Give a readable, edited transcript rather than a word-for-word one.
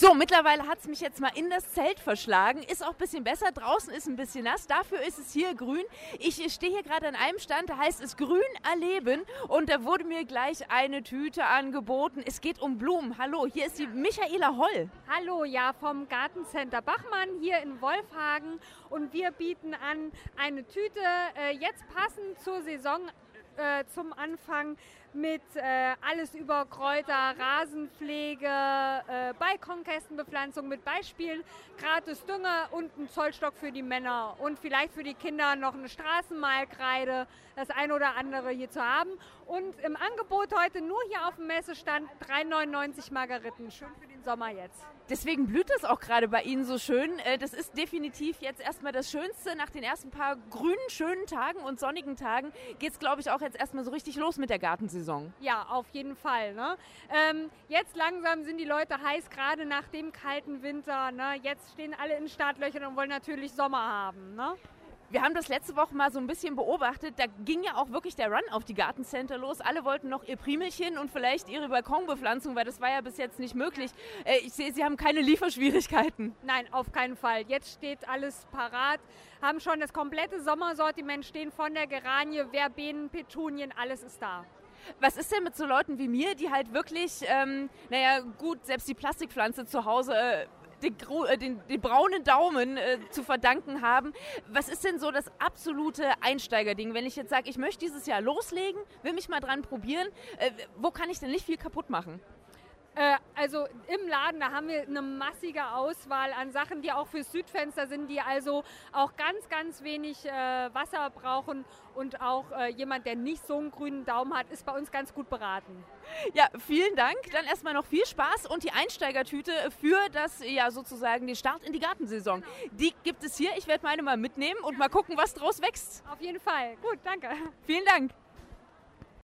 So, mittlerweile hat es mich jetzt mal in das Zelt verschlagen. Ist auch ein bisschen besser. Draußen ist ein bisschen nass. Dafür ist es hier grün. Ich stehe hier gerade an einem Stand, da heißt es Grün erleben. Und da wurde mir gleich eine Tüte angeboten. Es geht um Blumen. Hallo, hier ist die Michaela Holl. Hallo, ja, vom Gartencenter Bachmann hier in Wolfhagen. Und wir bieten an eine Tüte, jetzt passend zur Saison zum Anfang mit alles über Kräuter, Rasenpflege, Balkonkästenbepflanzung mit Beispielen, gratis Dünger und einen Zollstock für die Männer und vielleicht für die Kinder noch eine Straßenmalkreide, das eine oder andere hier zu haben. Und im Angebot heute nur hier auf dem Messestand 3,99 Margeriten. Schön für den Sommer jetzt. Deswegen blüht das auch gerade bei Ihnen so schön. Das ist definitiv jetzt erstmal das Schönste. Nach den ersten paar grünen, schönen Tagen und sonnigen Tagen geht es, glaube ich, auch jetzt erstmal so richtig los mit der Gartensaison. Ja, auf jeden Fall, ne? Jetzt langsam sind die Leute heiß, gerade nach dem kalten Winter, ne? Jetzt stehen alle in Startlöchern und wollen natürlich Sommer haben, ne? Wir haben das letzte Woche mal so ein bisschen beobachtet, da ging ja auch wirklich der Run auf die Gartencenter los. Alle wollten noch ihr Primelchen und vielleicht ihre Balkonbepflanzung, weil das war ja bis jetzt nicht möglich. Ich sehe, Sie haben keine Lieferschwierigkeiten. Nein, auf keinen Fall. Jetzt steht alles parat, haben schon das komplette Sommersortiment stehen, von der Geranie, Verbenen, Petunien, alles ist da. Was ist denn mit so Leuten wie mir, die halt wirklich, naja gut, selbst die Plastikpflanze zu Hause den braunen Daumen zu verdanken haben. Was ist denn so das absolute Einsteigerding? Wenn ich jetzt sage, ich möchte dieses Jahr loslegen, will mich mal dran probieren, wo kann ich denn nicht viel kaputt machen? Also im Laden, da haben wir eine massige Auswahl an Sachen, die auch fürs Südfenster sind, die also auch ganz, ganz wenig Wasser brauchen. Und auch jemand, der nicht so einen grünen Daumen hat, ist bei uns ganz gut beraten. Ja, vielen Dank. Dann erstmal noch viel Spaß und die Einsteigertüte für das, ja sozusagen, den Start in die Gartensaison. Genau. Die gibt es hier. Ich werde meine mal mitnehmen und mal gucken, was draus wächst. Auf jeden Fall. Gut, danke. Vielen Dank.